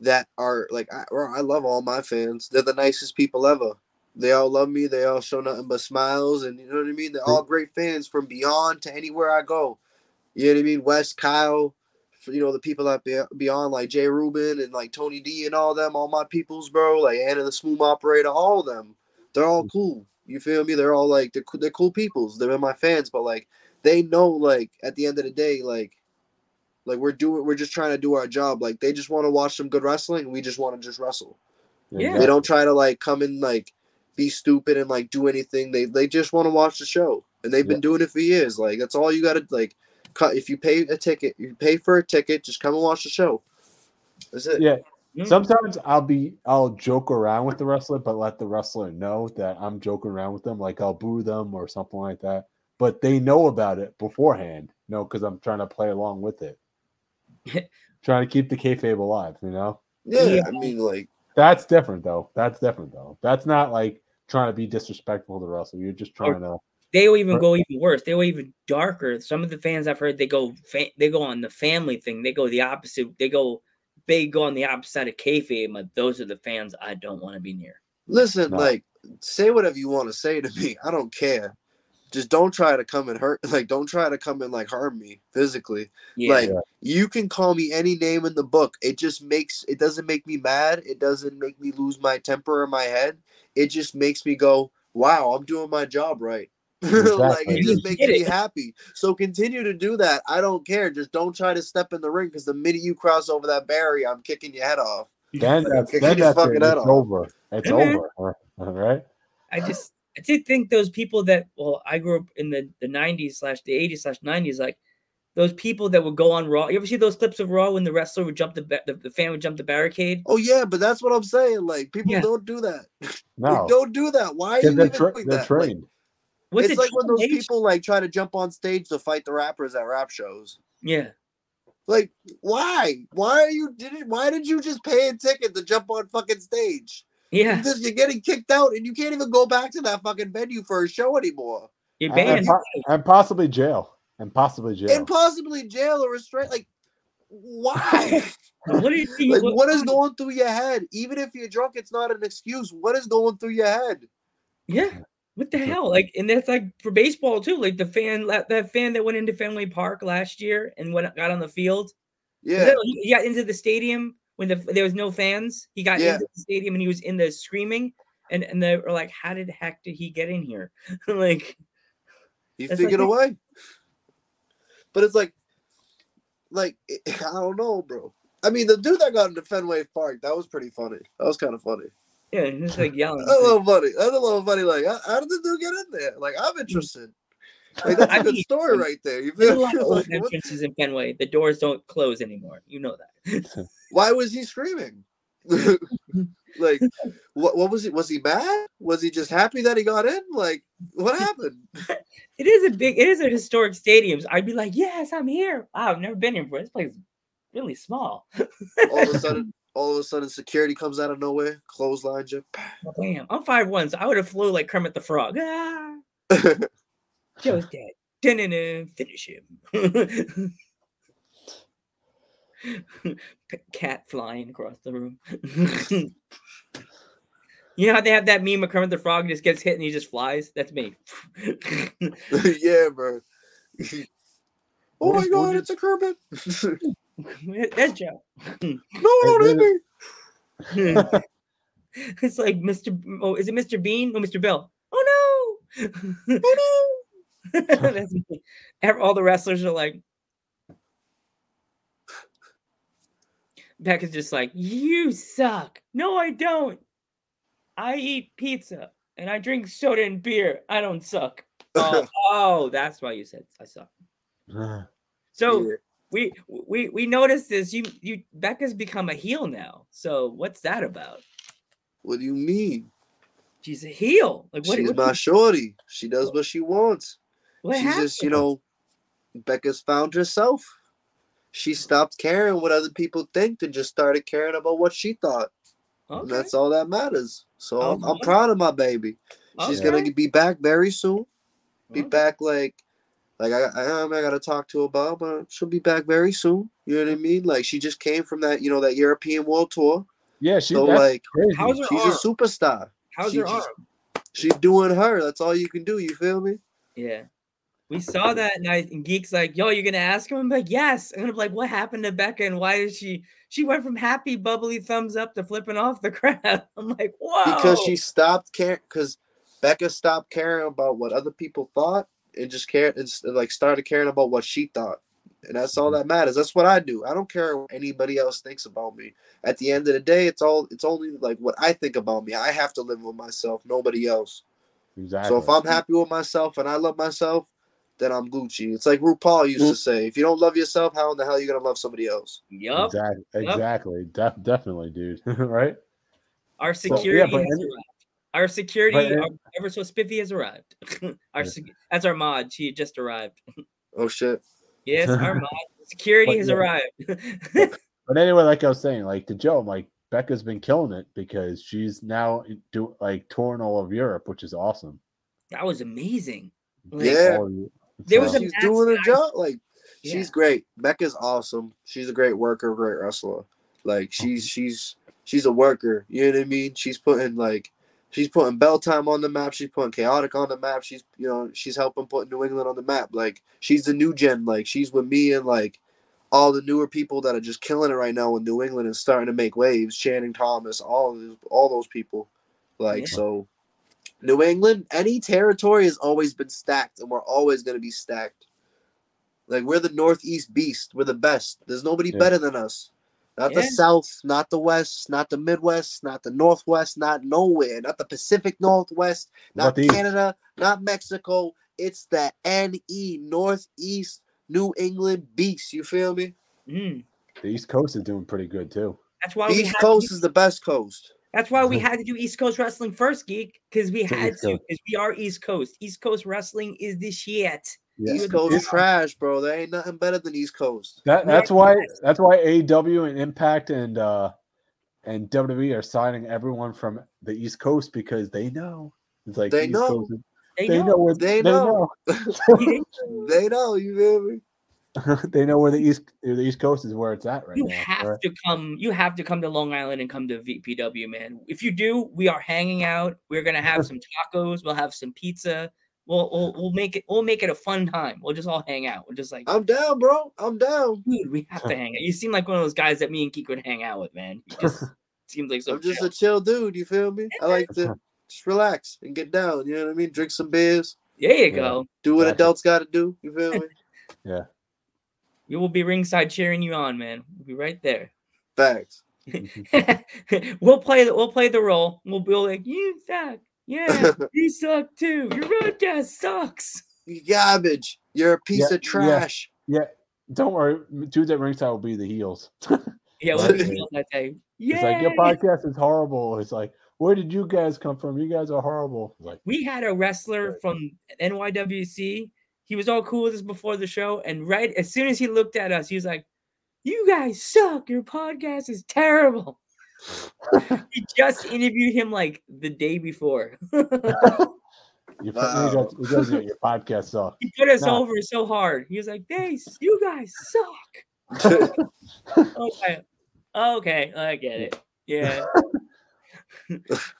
that are like, I, I love all my fans. They're the nicest people ever. They all love me. They all show nothing but smiles, and you know what I mean. They're all great fans from beyond to anywhere I go. You know what I mean, Wes, Kyle, you know the people that be beyond like Jay Rubin and like Tony D and all them, all my peoples, bro. Like Anna the Smooth Operator, all of them. They're all cool. You feel me? They're all like, they're, they're cool peoples. They're my fans, but like, they know, like, at the end of the day, like, like we're doing, we're just trying to do our job. Like, they just want to watch some good wrestling. And we just want to just wrestle. Yeah. They don't try to like come and like be stupid and like do anything. They, they just want to watch the show and they've yeah. been doing it for years. Like, that's all you got to like cut. If you pay a ticket, you pay for a ticket, just come and watch the show. That's it. Yeah. Sometimes I'll be I'll joke around with the wrestler, but let the wrestler know that I'm joking around with them. Like I'll boo them or something like that. But they know about it beforehand, you know, because I'm trying to play along with it, trying to keep the kayfabe alive. You know? Yeah, I mean, like that's different though. That's different though. That's not like trying to be disrespectful to the wrestler. You're just trying to. They will even go even worse. They will even darker. Some of the fans I've heard they go fa- they go on the family thing. They go the opposite. They go. They go on the opposite of kayfabe, but those are the fans I don't want to be near. Listen, no. like, say whatever you want to say to me. I don't care. Just don't try to come and hurt. Like, don't try to come and like harm me physically. Yeah. Like, you can call me any name in the book. It just makes it doesn't make me mad. It doesn't make me lose my temper or my head. It just makes me go, "Wow, I'm doing my job right." Exactly. Like it just makes me happy. So continue to do that. I don't care. Just don't try to step in the ring because the minute you cross over that barrier, I'm kicking your head off. Then that's, then that's fucking it. Head it's off. Over. It's yeah. over. All right. I just I did think those people that well, I grew up in the, the nineties slash the eighties slash nineties, like those people that would go on Raw. You ever see those clips of Raw when the wrestler would jump the ba- the, the fan would jump the barricade? Oh yeah, but that's what I'm saying. Like people yeah. don't do that. No, like, don't do that. Why are you they're, tra- doing they're that? trained. Like, What's it's it like when those age? people like try to jump on stage to fight the rappers at rap shows. Yeah. Like, why? Why are you did it, why did you just pay a ticket to jump on fucking stage? Yeah. You're, just, you're getting kicked out and you can't even go back to that fucking venue for a show anymore. You're banned. And, and, and possibly jail. And possibly jail. And possibly jail or restraint. Like, why? what, is the, like, what, what is going through your head? Even if you're drunk, it's not an excuse. What is going through your head? Yeah. What the hell? Like, and that's like for baseball too. Like the fan, that fan that went into Fenway Park last year and went got on the field. Yeah, that, he got into the stadium when the, there was no fans. He got yeah. into the stadium and he was in the screaming. And and they were like, "How did the heck did he get in here?" Like, he figured like, a way. But it's like, like I don't know, bro. I mean, the dude that got into Fenway Park, that was pretty funny. That was kind of funny. Yeah, he's like yelling. That's a little funny. That's a little funny. Like, how did the dude get in there? Like, I'm interested. Like, that's a good mean, story right there. You feel like, a lot of entrances in Fenway. The doors don't close anymore. You know that. Why was he screaming? Like, what? What was he? Was he mad? Was he just happy that he got in? Like, what happened? It is a big. It is a historic stadium. So I'd be like, yes, I'm here. Wow, I've never been here before. This place is really small. all of a sudden, all of a sudden, security comes out of nowhere. Clothesline, Jim. Damn, I'm five one, so I would have flew like Kermit the Frog. Ah. Joe's dead. Da-na-na, finish him. Cat flying across the room. You know how they have that meme of Kermit the Frog just gets hit and he just flies? That's me. Yeah, bro. Oh my God, it's a Kermit. That's Joe. No, don't hit me. It's like Mister Oh, is it Mister Bean? No, Mister Bell. Oh no. Oh no. That's me. All the wrestlers are like, Beck is just like, you suck. No, I don't. I eat pizza and I drink soda and beer. I don't suck. Oh, oh that's why you said I suck. So yeah. we we we noticed this. You you Becca's become a heel now. So what's that about? What do you mean? She's a heel. Like what? She's what, my what? Shorty. She does what she wants. What She's happened? Just, you know, Becca's found herself. She stopped caring what other people think and just started caring about what she thought. Okay. And that's all that matters. So okay. I'm, I'm proud of my baby. Okay. She's going to be back very soon. Be okay. back like, like I, I, I got to talk to her about, but she'll be back very soon. You know what I mean? Like she just came from that, you know, that European World Tour. Yeah, she, so like, how's her she's arm? A superstar. How's she her just, arm? She's doing her. That's all you can do. You feel me? Yeah. We saw that, and, I, and Geek's like, yo, you're going to ask him? I'm like, yes. And I'm like, what happened to Becca, and why did she – she went from happy, bubbly thumbs up to flipping off the crowd. I'm like, whoa. Because she stopped caring – because Becca stopped caring about what other people thought and just cared and, like, started caring about what she thought. And that's all that matters. That's what I do. I don't care what anybody else thinks about me. At the end of the day, it's all it's only, like, what I think about me. I have to live with myself, nobody else. Exactly. So if I'm happy with myself and I love myself, then I'm Gucci. It's like RuPaul used to say, if you don't love yourself, how in the hell are you going to love somebody else? Yep. Exactly. Yep. Exactly. De- definitely, dude. Right? Our security so, yeah, has any, arrived. Our security, our, any, ever so spiffy, has arrived. Our That's our mod. She just arrived. Oh, shit. Yes, our mod. Security but, has yeah. arrived. but, but anyway, like I was saying, like to Joe, I'm like, Becca's been killing it because she's now do, like touring all of Europe, which is awesome. That was amazing. Like, yeah. There was she's doing a job. Like yeah. she's great. Becca's awesome. She's a great worker, great wrestler. Like she's she's she's a worker. You know what I mean? She's putting like she's putting Bell Time on the map. She's putting Chaotic on the map. She's you know she's helping put New England on the map. Like she's the new gen. Like she's with me and like all the newer people that are just killing it right now in New England and starting to make waves. Channing Thomas, all those, all those people. Like yeah. so. New England, any territory has always been stacked, and we're always going to be stacked. Like, we're the Northeast beast. We're the best. There's nobody yeah. better than us. Not yeah. the South, not the West, not the Midwest, not the Northwest, not nowhere, not the Pacific Northwest, not Northeast. Canada, not Mexico. It's the N E, Northeast New England beast. You feel me? Mm. The East Coast is doing pretty good, too. That's why the East Coast to- is the best coast. That's why we had to do East Coast Wrestling first, Geek, because we had to, because we are East Coast. East Coast Wrestling is the shit. Yeah. East Coast is trash, bro. There ain't nothing better than East Coast. That, that's why that's why A E W and Impact and uh, and W W E are signing everyone from the East Coast because they know. It's like they East know. Coast, they, they know. know where they, they know. know. They know. You feel me? They know where the east the east coast is where it's at right you now. You have right? to come. You have to come to Long Island and come to V P W, man. If you do, we are hanging out. We're gonna have some tacos. We'll have some pizza. We'll we'll, we'll make it. We'll make it a fun time. We'll just all hang out. We're just like I'm down, bro. I'm down. Dude, we have to hang out. You seem like one of those guys that me and Geek would hang out with, man. You just seems like so. I'm chill. Just a chill dude. You feel me? I like to just relax and get down. You know what I mean? Drink some beers. There you yeah. go. Do what exactly. adults got to do. You feel me? Yeah. We will be ringside cheering you on, man. We'll be right there. Facts. we'll play. We'll play the role. We'll be like, you suck. Yeah, you suck too. Your podcast sucks. You garbage. You're a piece yeah, of trash. Yeah, yeah. Don't worry. Dudes at ringside will be the heels. yeah, we'll be the heels that day. Yay! It's like your podcast is horrible. It's like, where did you guys come from? You guys are horrible. Like, we had a wrestler from N Y W C. He was all cool with us before the show, and right as soon as he looked at us, he was like, "You guys suck. Your podcast is terrible." We just interviewed him like the day before. You wow. guys, your podcast sucks. He put us nah. over so hard. He was like, "They, you guys suck." okay, okay, I get it. Yeah.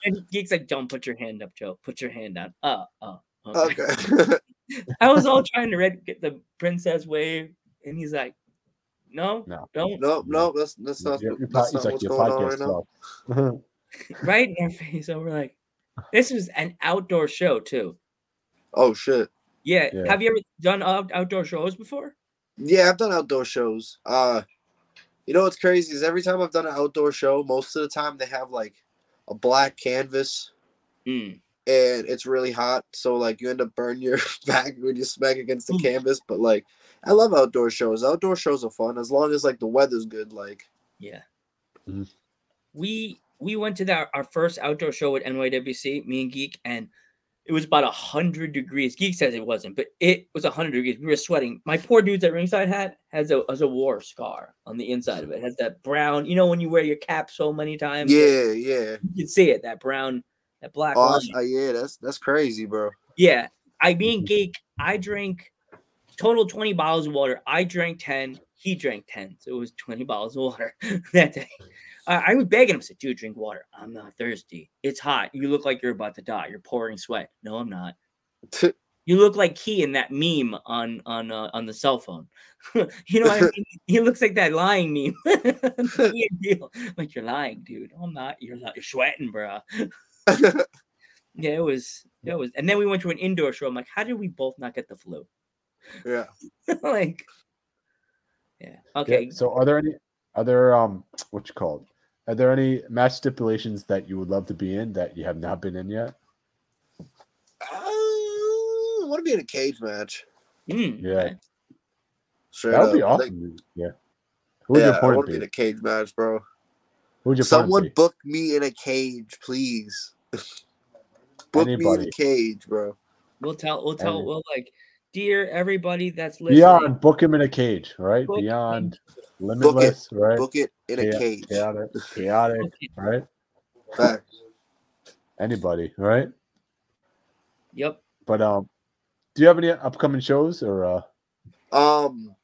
And Geek's like, "Don't put your hand up, Joe. Put your hand down." Oh, oh, okay. okay. I was all trying to red, get the princess wave, and he's like, "No, no, don't, no, no, that's that's not, your, your, that's not like what's going on right now." now. Right in our face, and we're like, "This was an outdoor show too." Oh shit! Yeah, yeah. Have you ever done out- outdoor shows before? Yeah, I've done outdoor shows. Uh, you know what's crazy is every time I've done an outdoor show, most of the time they have like a black canvas. Mm. And it's really hot, so like you end up burning your back when you smack against the canvas. But like, I love outdoor shows. Outdoor shows are fun as long as like the weather's good. Like, yeah, mm-hmm. we we went to that our first outdoor show at N Y W C, me and Geek, and it was about a hundred degrees. Geek says it wasn't, but it was a hundred degrees. We were sweating. My poor dudes at ringside hat has a has a war scar on the inside of it. It has that brown, you know, when you wear your cap so many times. Yeah, yeah, you can see it. That brown. That black oh, uh, yeah, that's that's crazy, bro. Yeah, I being Geek, I drank total twenty bottles of water. I drank ten. He drank ten, so it was twenty bottles of water that day. Uh, I was begging him, said, "Dude, drink water. I'm not thirsty. It's hot. You look like you're about to die. You're pouring sweat." No, I'm not. You look like he in that meme on on uh, on the cell phone. You know what I mean? He looks like that lying meme. Like, you're lying, dude. I'm not. You're not. You're sweating, bro. Yeah, it was it was and then we went to an indoor show. I'm like, how did we both not get the flu? Yeah. Like, yeah. Okay. Yeah, so are there any are there um what you called? Are there any match stipulations that you would love to be in that you have not been in yet? I want to be in a cage match. Mm, yeah. Okay. Straight that would up. Be awesome. Like, yeah. Who would yeah, I want to be in a cage match, bro. Someone book me in a cage, please. Book Anybody. me in a cage, bro. We'll tell, we'll tell, Anybody. we'll like, dear everybody that's listening. Beyond, book him in a cage, right? Book Beyond, it. limitless, book it. right? Book it in Chaos, a cage. Chaotic, chaotic, right? Fact. Anybody, right? Yep. But um, do you have any upcoming shows or uh? Um,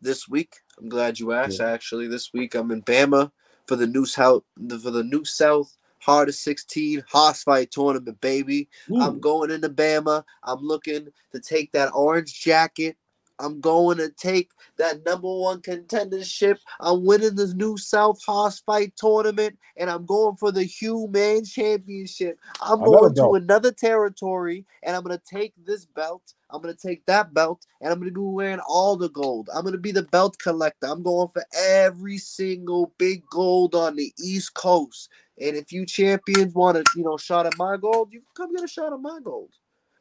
this week, I'm glad you asked. Yeah. Actually, this week I'm in Bama. For the new South, for the new South, Hard of sixteen Hoss Fight Tournament, baby. Ooh. I'm going into Bama. I'm looking to take that orange jacket. I'm going to take that number one contendership. I'm winning the new South Hoss Fight Tournament, and I'm going for the Human Championship. I'm going to another territory, and I'm going to take this belt. I'm going to take that belt, and I'm going to be wearing all the gold. I'm going to be the belt collector. I'm going for every single big gold on the East Coast. And if you champions want a, you know, shot at my gold, you can come get a shot at my gold.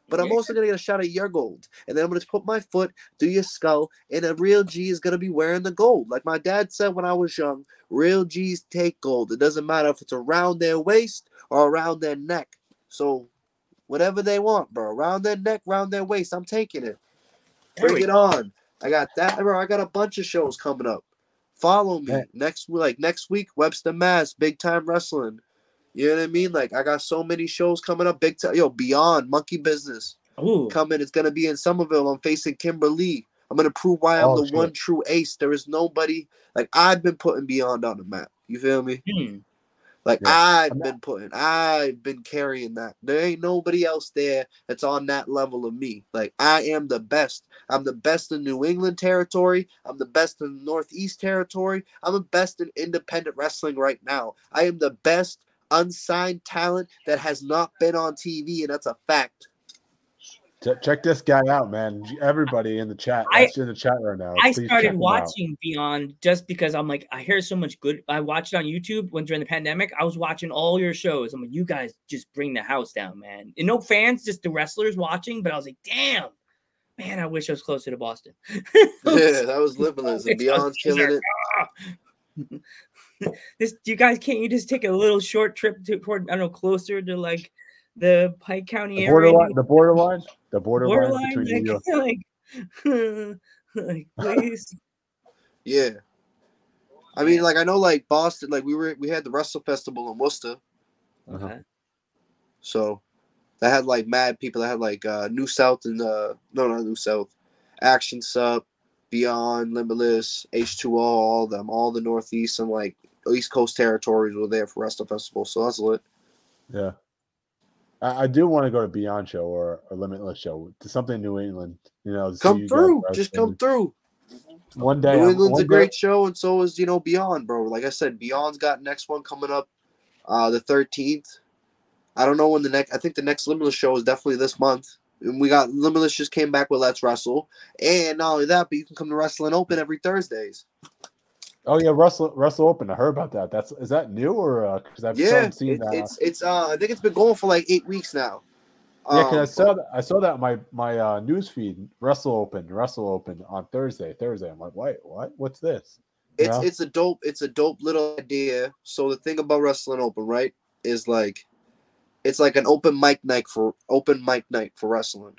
But I'm also going to get a shot at your gold. And then I'm going to put my foot through your skull, and a real G is going to be wearing the gold. Like my dad said when I was young, real G's take gold. It doesn't matter if it's around their waist or around their neck. So whatever they want, bro. Around their neck, around their waist. I'm taking it. Bring it on. I got that, bro. I got a bunch of shows coming up. Follow me. Man. Next like next week, Webster, Mass, Big Time Wrestling. You know what I mean? Like, I got so many shows coming up. Big time. Yo, Beyond, Monkey Business. Ooh. Coming. It's going to be in Somerville. I'm facing Kimberly. I'm going to prove why I'm oh, the shit. one true ace. There is nobody. Like, I've been putting Beyond on the map. You feel me? Hmm. Like, yeah. I've I'm been not- putting. I've been carrying that. There ain't nobody else there that's on that level of me. Like, I am the best. I'm the best in New England territory. I'm the best in the Northeast territory. I'm the best in independent wrestling right now. I am the best unsigned talent that has not been on T V, and that's a fact. Check this guy out, man. Everybody in the chat. That's in the chat right now. I Please started watching Beyond just because I'm like, I hear so much good. I watched it on YouTube when during the pandemic. I was watching all your shows. I'm like, you guys just bring the house down, man. And no fans, just the wrestlers watching. But I was like, damn, man, I wish I was closer to Boston. Yeah, that was liberalism. Beyond's killing it. This, you guys, can't you just take a little short trip to, toward, I don't know, closer to like the Pike County the area? Borderline, the borderline? The borderline, borderline between New York. Like, like, please. Yeah. I mean, like, I know, like, Boston, like, we were, we had the Wrestle Festival in Worcester. Uh-huh. So that had, like, mad people. That had, like, uh, New South and, uh, no, not New South. Action Sub, Beyond, Limitless, H two O, all of them. All the Northeast and, like, East Coast territories were there for Wrestle Festival. So that's lit. Yeah. I do want to go to Beyond show or a Limitless show, to something in New England. You know, come through, just come through. One day, New England's a great show, and so is, you know, Beyond, bro. Like I said, Beyond's got next one coming up, uh, the thirteenth. I don't know when the next. I think the next Limitless show is definitely this month. And we got Limitless just came back with Let's Wrestle, and not only that, but you can come to Wrestling Open every Thursdays. Oh yeah, Wrestle Wrestle Open. I heard about that. That's is that new or because uh, I've yeah, seen that. It, it's it's uh, I think it's been going for like eight weeks now. Um, yeah, because I saw that, I saw that my my uh, news feed Wrestle Open Wrestle Open on Thursday Thursday. I'm like, wait, what? What's this? You it's know? it's a dope it's a dope little idea. So the thing about Wrestling Open, right, is like it's like an open mic night for open mic night for wrestling.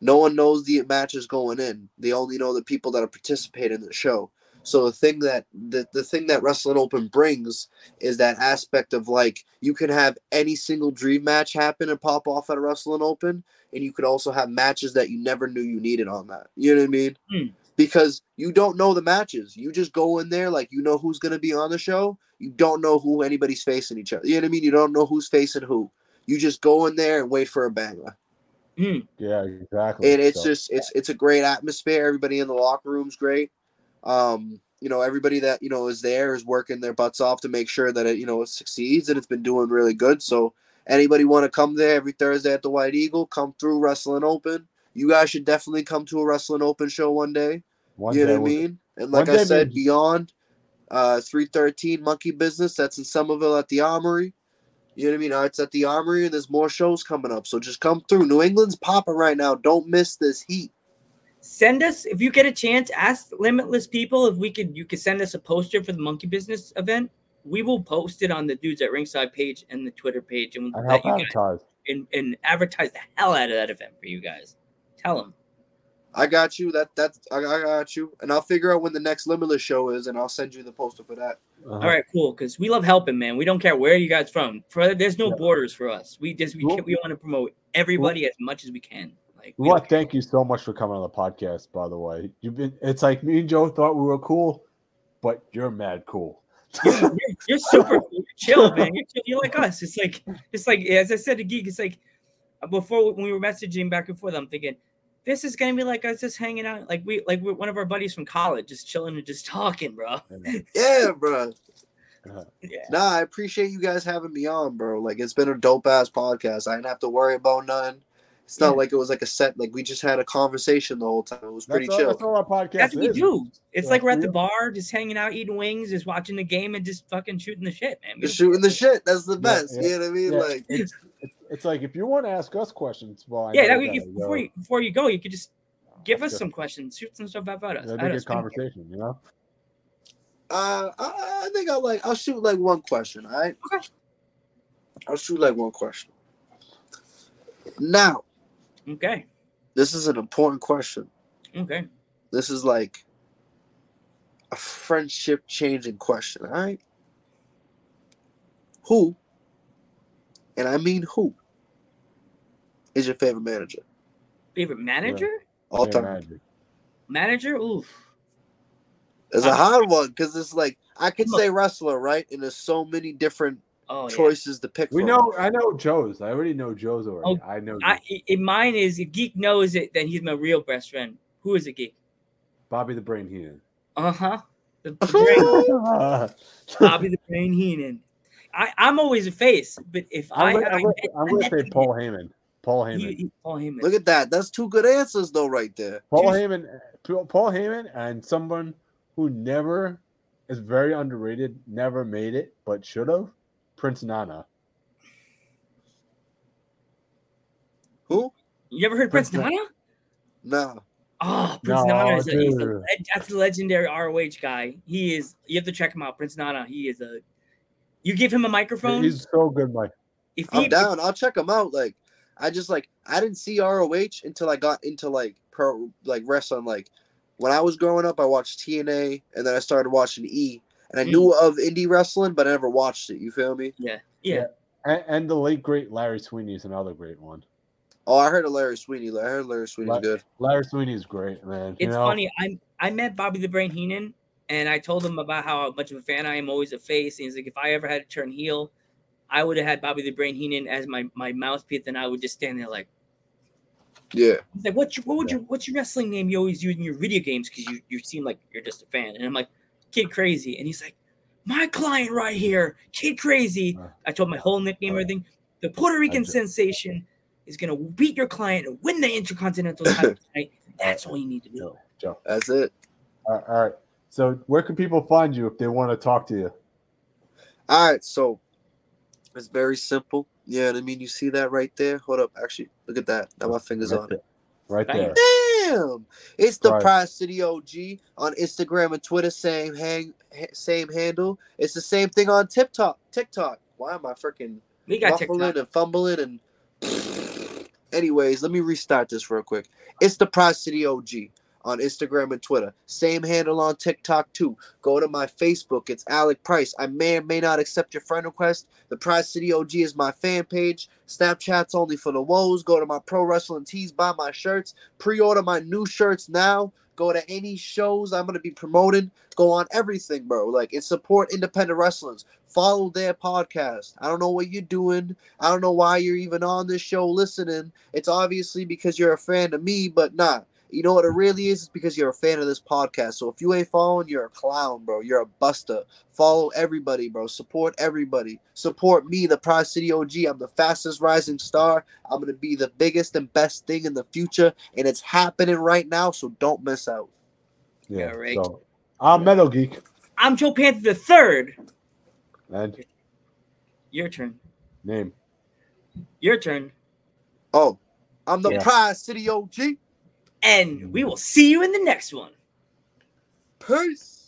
No one knows the matches going in. They only know the people that are participating in the show. So the thing that the, the thing that Wrestling Open brings is that aspect of like you can have any single dream match happen and pop off at a Wrestling Open, and you could also have matches that you never knew you needed on that. You know what I mean? Mm. Because you don't know the matches. You just go in there like you know who's gonna be on the show. You don't know who anybody's facing each other. You know what I mean? You don't know who's facing who. You just go in there and wait for a banger. Mm. Yeah, exactly. And it's so. just it's it's a great atmosphere. Everybody in the locker room's great. Um, you know, everybody that, you know, is there is working their butts off to make sure that it, you know, it succeeds, and it's been doing really good. So anybody want to come there every Thursday at the White Eagle, come through Wrestling Open. You guys should definitely come to a Wrestling Open show one day. One you know day what I mean? And like I said, maybe. Beyond, uh, three thirteen Monkey Business, that's in Somerville at the Armory. You know what I mean? Uh, it's at the Armory, and there's more shows coming up. So just come through. New England's popping right now. Don't miss this heat. Send us, if you get a chance, ask Limitless people if we could, you could send us a poster for the Monkey Business event. We will post it on the Dudes at Ringside page and the Twitter page, and we'll let you guys and, and advertise the hell out of that event for you guys. Tell them. I got you. That that's I, I got you, and I'll figure out when the next Limitless show is, and I'll send you the poster for that. Uh-huh. All right, cool. Because we love helping, man. We don't care where you guys from. For there's no yeah. borders for us. We just we cool. can, we want to promote everybody cool. as much as we can. Like, we well, thank you so much for coming on the podcast, by the way. You've been it's like me and Joe thought we were cool, but you're mad cool. you're, you're super cool. Chill, man. You're, you're like us. It's like it's like as I said to Geek, it's like before when we were messaging back and forth, I'm thinking this is gonna be like us just hanging out, like we like we're one of our buddies from college, just chilling and just talking, bro. Yeah, bro. Uh, yeah. Nah, I appreciate you guys having me on, bro. Like it's been a dope ass podcast. I didn't have to worry about nothing. It's not yeah. like it was like a set. Like we just had a conversation the whole time. It was pretty that's chill. All, that's all our podcast that's what is. We do. It's yeah. like we're at the bar, just hanging out, eating wings, just watching the game, and just fucking shooting the shit, man. Just shooting the shit. That's the best. Yeah, yeah. You know what I mean? Yeah. Like it's, it's, it's like if you want to ask us questions, well, I yeah. That we that, if, before you, before you go, you could just give that's us good. some questions, shoot some stuff about us. Yeah, that'd be a good conversation, you know. Uh, I, I think I'll like I'll shoot like one question. All right. Okay. I'll shoot like one question. Now. Okay. This is an important question. Okay. This is like a friendship changing question, all right? Who, and I mean who, is your favorite manager? Favorite manager? Yeah. All favorite time. Manager? Manager? Oof. It's a hard one because it's like, I could Look. say wrestler, right? And there's so many different Oh, choices yeah. to pick. We from. know. I know Joe's. I already know Joe's already. Oh, I know. I, it, mine is if Geek knows it, then he's my real best friend. Who is a Geek? Bobby the Brain Heenan. Uh huh. The, the brain. Bobby the Brain Heenan. I, I'm always a face, but if I'm I, gonna, I, I I'm, I, I'm I, gonna I, say I, Paul Heyman. Paul Heyman. He, he, Paul Heyman. Look at that. That's two good answers, though, right there. Paul Heyman, Paul Heyman and someone who never is very underrated, never made it, but should have, Prince Nana. Who? You ever heard Prince, Prince Nana? No. Oh, Prince no, Nana is a, he's a, that's a legendary R O H guy. He is. You have to check him out, Prince Nana. He is a. You give him a microphone. He's so good, Mike. If he, I'm down. I'll check him out. Like, I just like I didn't see R O H until I got into like pro like wrestling. Like, when I was growing up, I watched T N A, and then I started watching E. And I mm. knew of indie wrestling, but I never watched it. You feel me? Yeah, yeah. yeah. And, and the late great Larry Sweeney is another great one. Oh, I heard of Larry Sweeney. I heard Larry Sweeney's La- good. Larry Sweeney's great, man. It's you know? funny. I I met Bobby the Brain Heenan, and I told him about how much of a fan I am, always a face. And he's like, if I ever had to turn heel, I would have had Bobby the Brain Heenan as my, my mouthpiece, and I would just stand there like, yeah. He's like, what's your, what would yeah. your what's your wrestling name you always use in your video games? Because you, you seem like you're just a fan. And I'm like, Kid Crazy. And he's like, my client right here, Kid Crazy. Uh, I told my whole nickname and uh, everything. The Puerto Rican just, sensation. Is going to beat your client and win the Intercontinental title tonight. That's all you need to know. Joe. That's it. All right, all right. So where can people find you if they want to talk to you? All right. So it's very simple. Yeah, I mean, you see that right there? Hold up. Actually, look at that. Now my finger's right on there. it. Right there. Damn. It's the right. Pride City O G on Instagram and Twitter. Same hang, same handle. It's the same thing on TikTok. TikTok. Why am I freaking muffling and fumbling and anyways, let me restart this real quick. It's the Pride City O G on Instagram and Twitter. Same handle on TikTok, too. Go to my Facebook. It's Alec Price. I may or may not accept your friend request. The Pride City O G is my fan page. Snapchat's only for the woes. Go to my Pro Wrestling Tees. Buy my shirts. Pre-order my new shirts now. Go to any shows I'm going to be promoting. Go on everything, bro. Like, and support independent wrestlers. Follow their podcast. I don't know what you're doing. I don't know why you're even on this show listening. It's obviously because you're a fan of me, but not. Nah. You know what it really is? It's because you're a fan of this podcast. So if you ain't following, you're a clown, bro. You're a buster. Follow everybody, bro. Support everybody. Support me, the Pride City O G. I'm the fastest rising star. I'm going to be the biggest and best thing in the future. And it's happening right now, so don't miss out. Yeah, right. So, I'm Metal Geek. I'm Joe Panther the Third. And your turn. Name. Your turn. Oh, I'm the yeah. Pride City O G. And we will see you in the next one. Peace.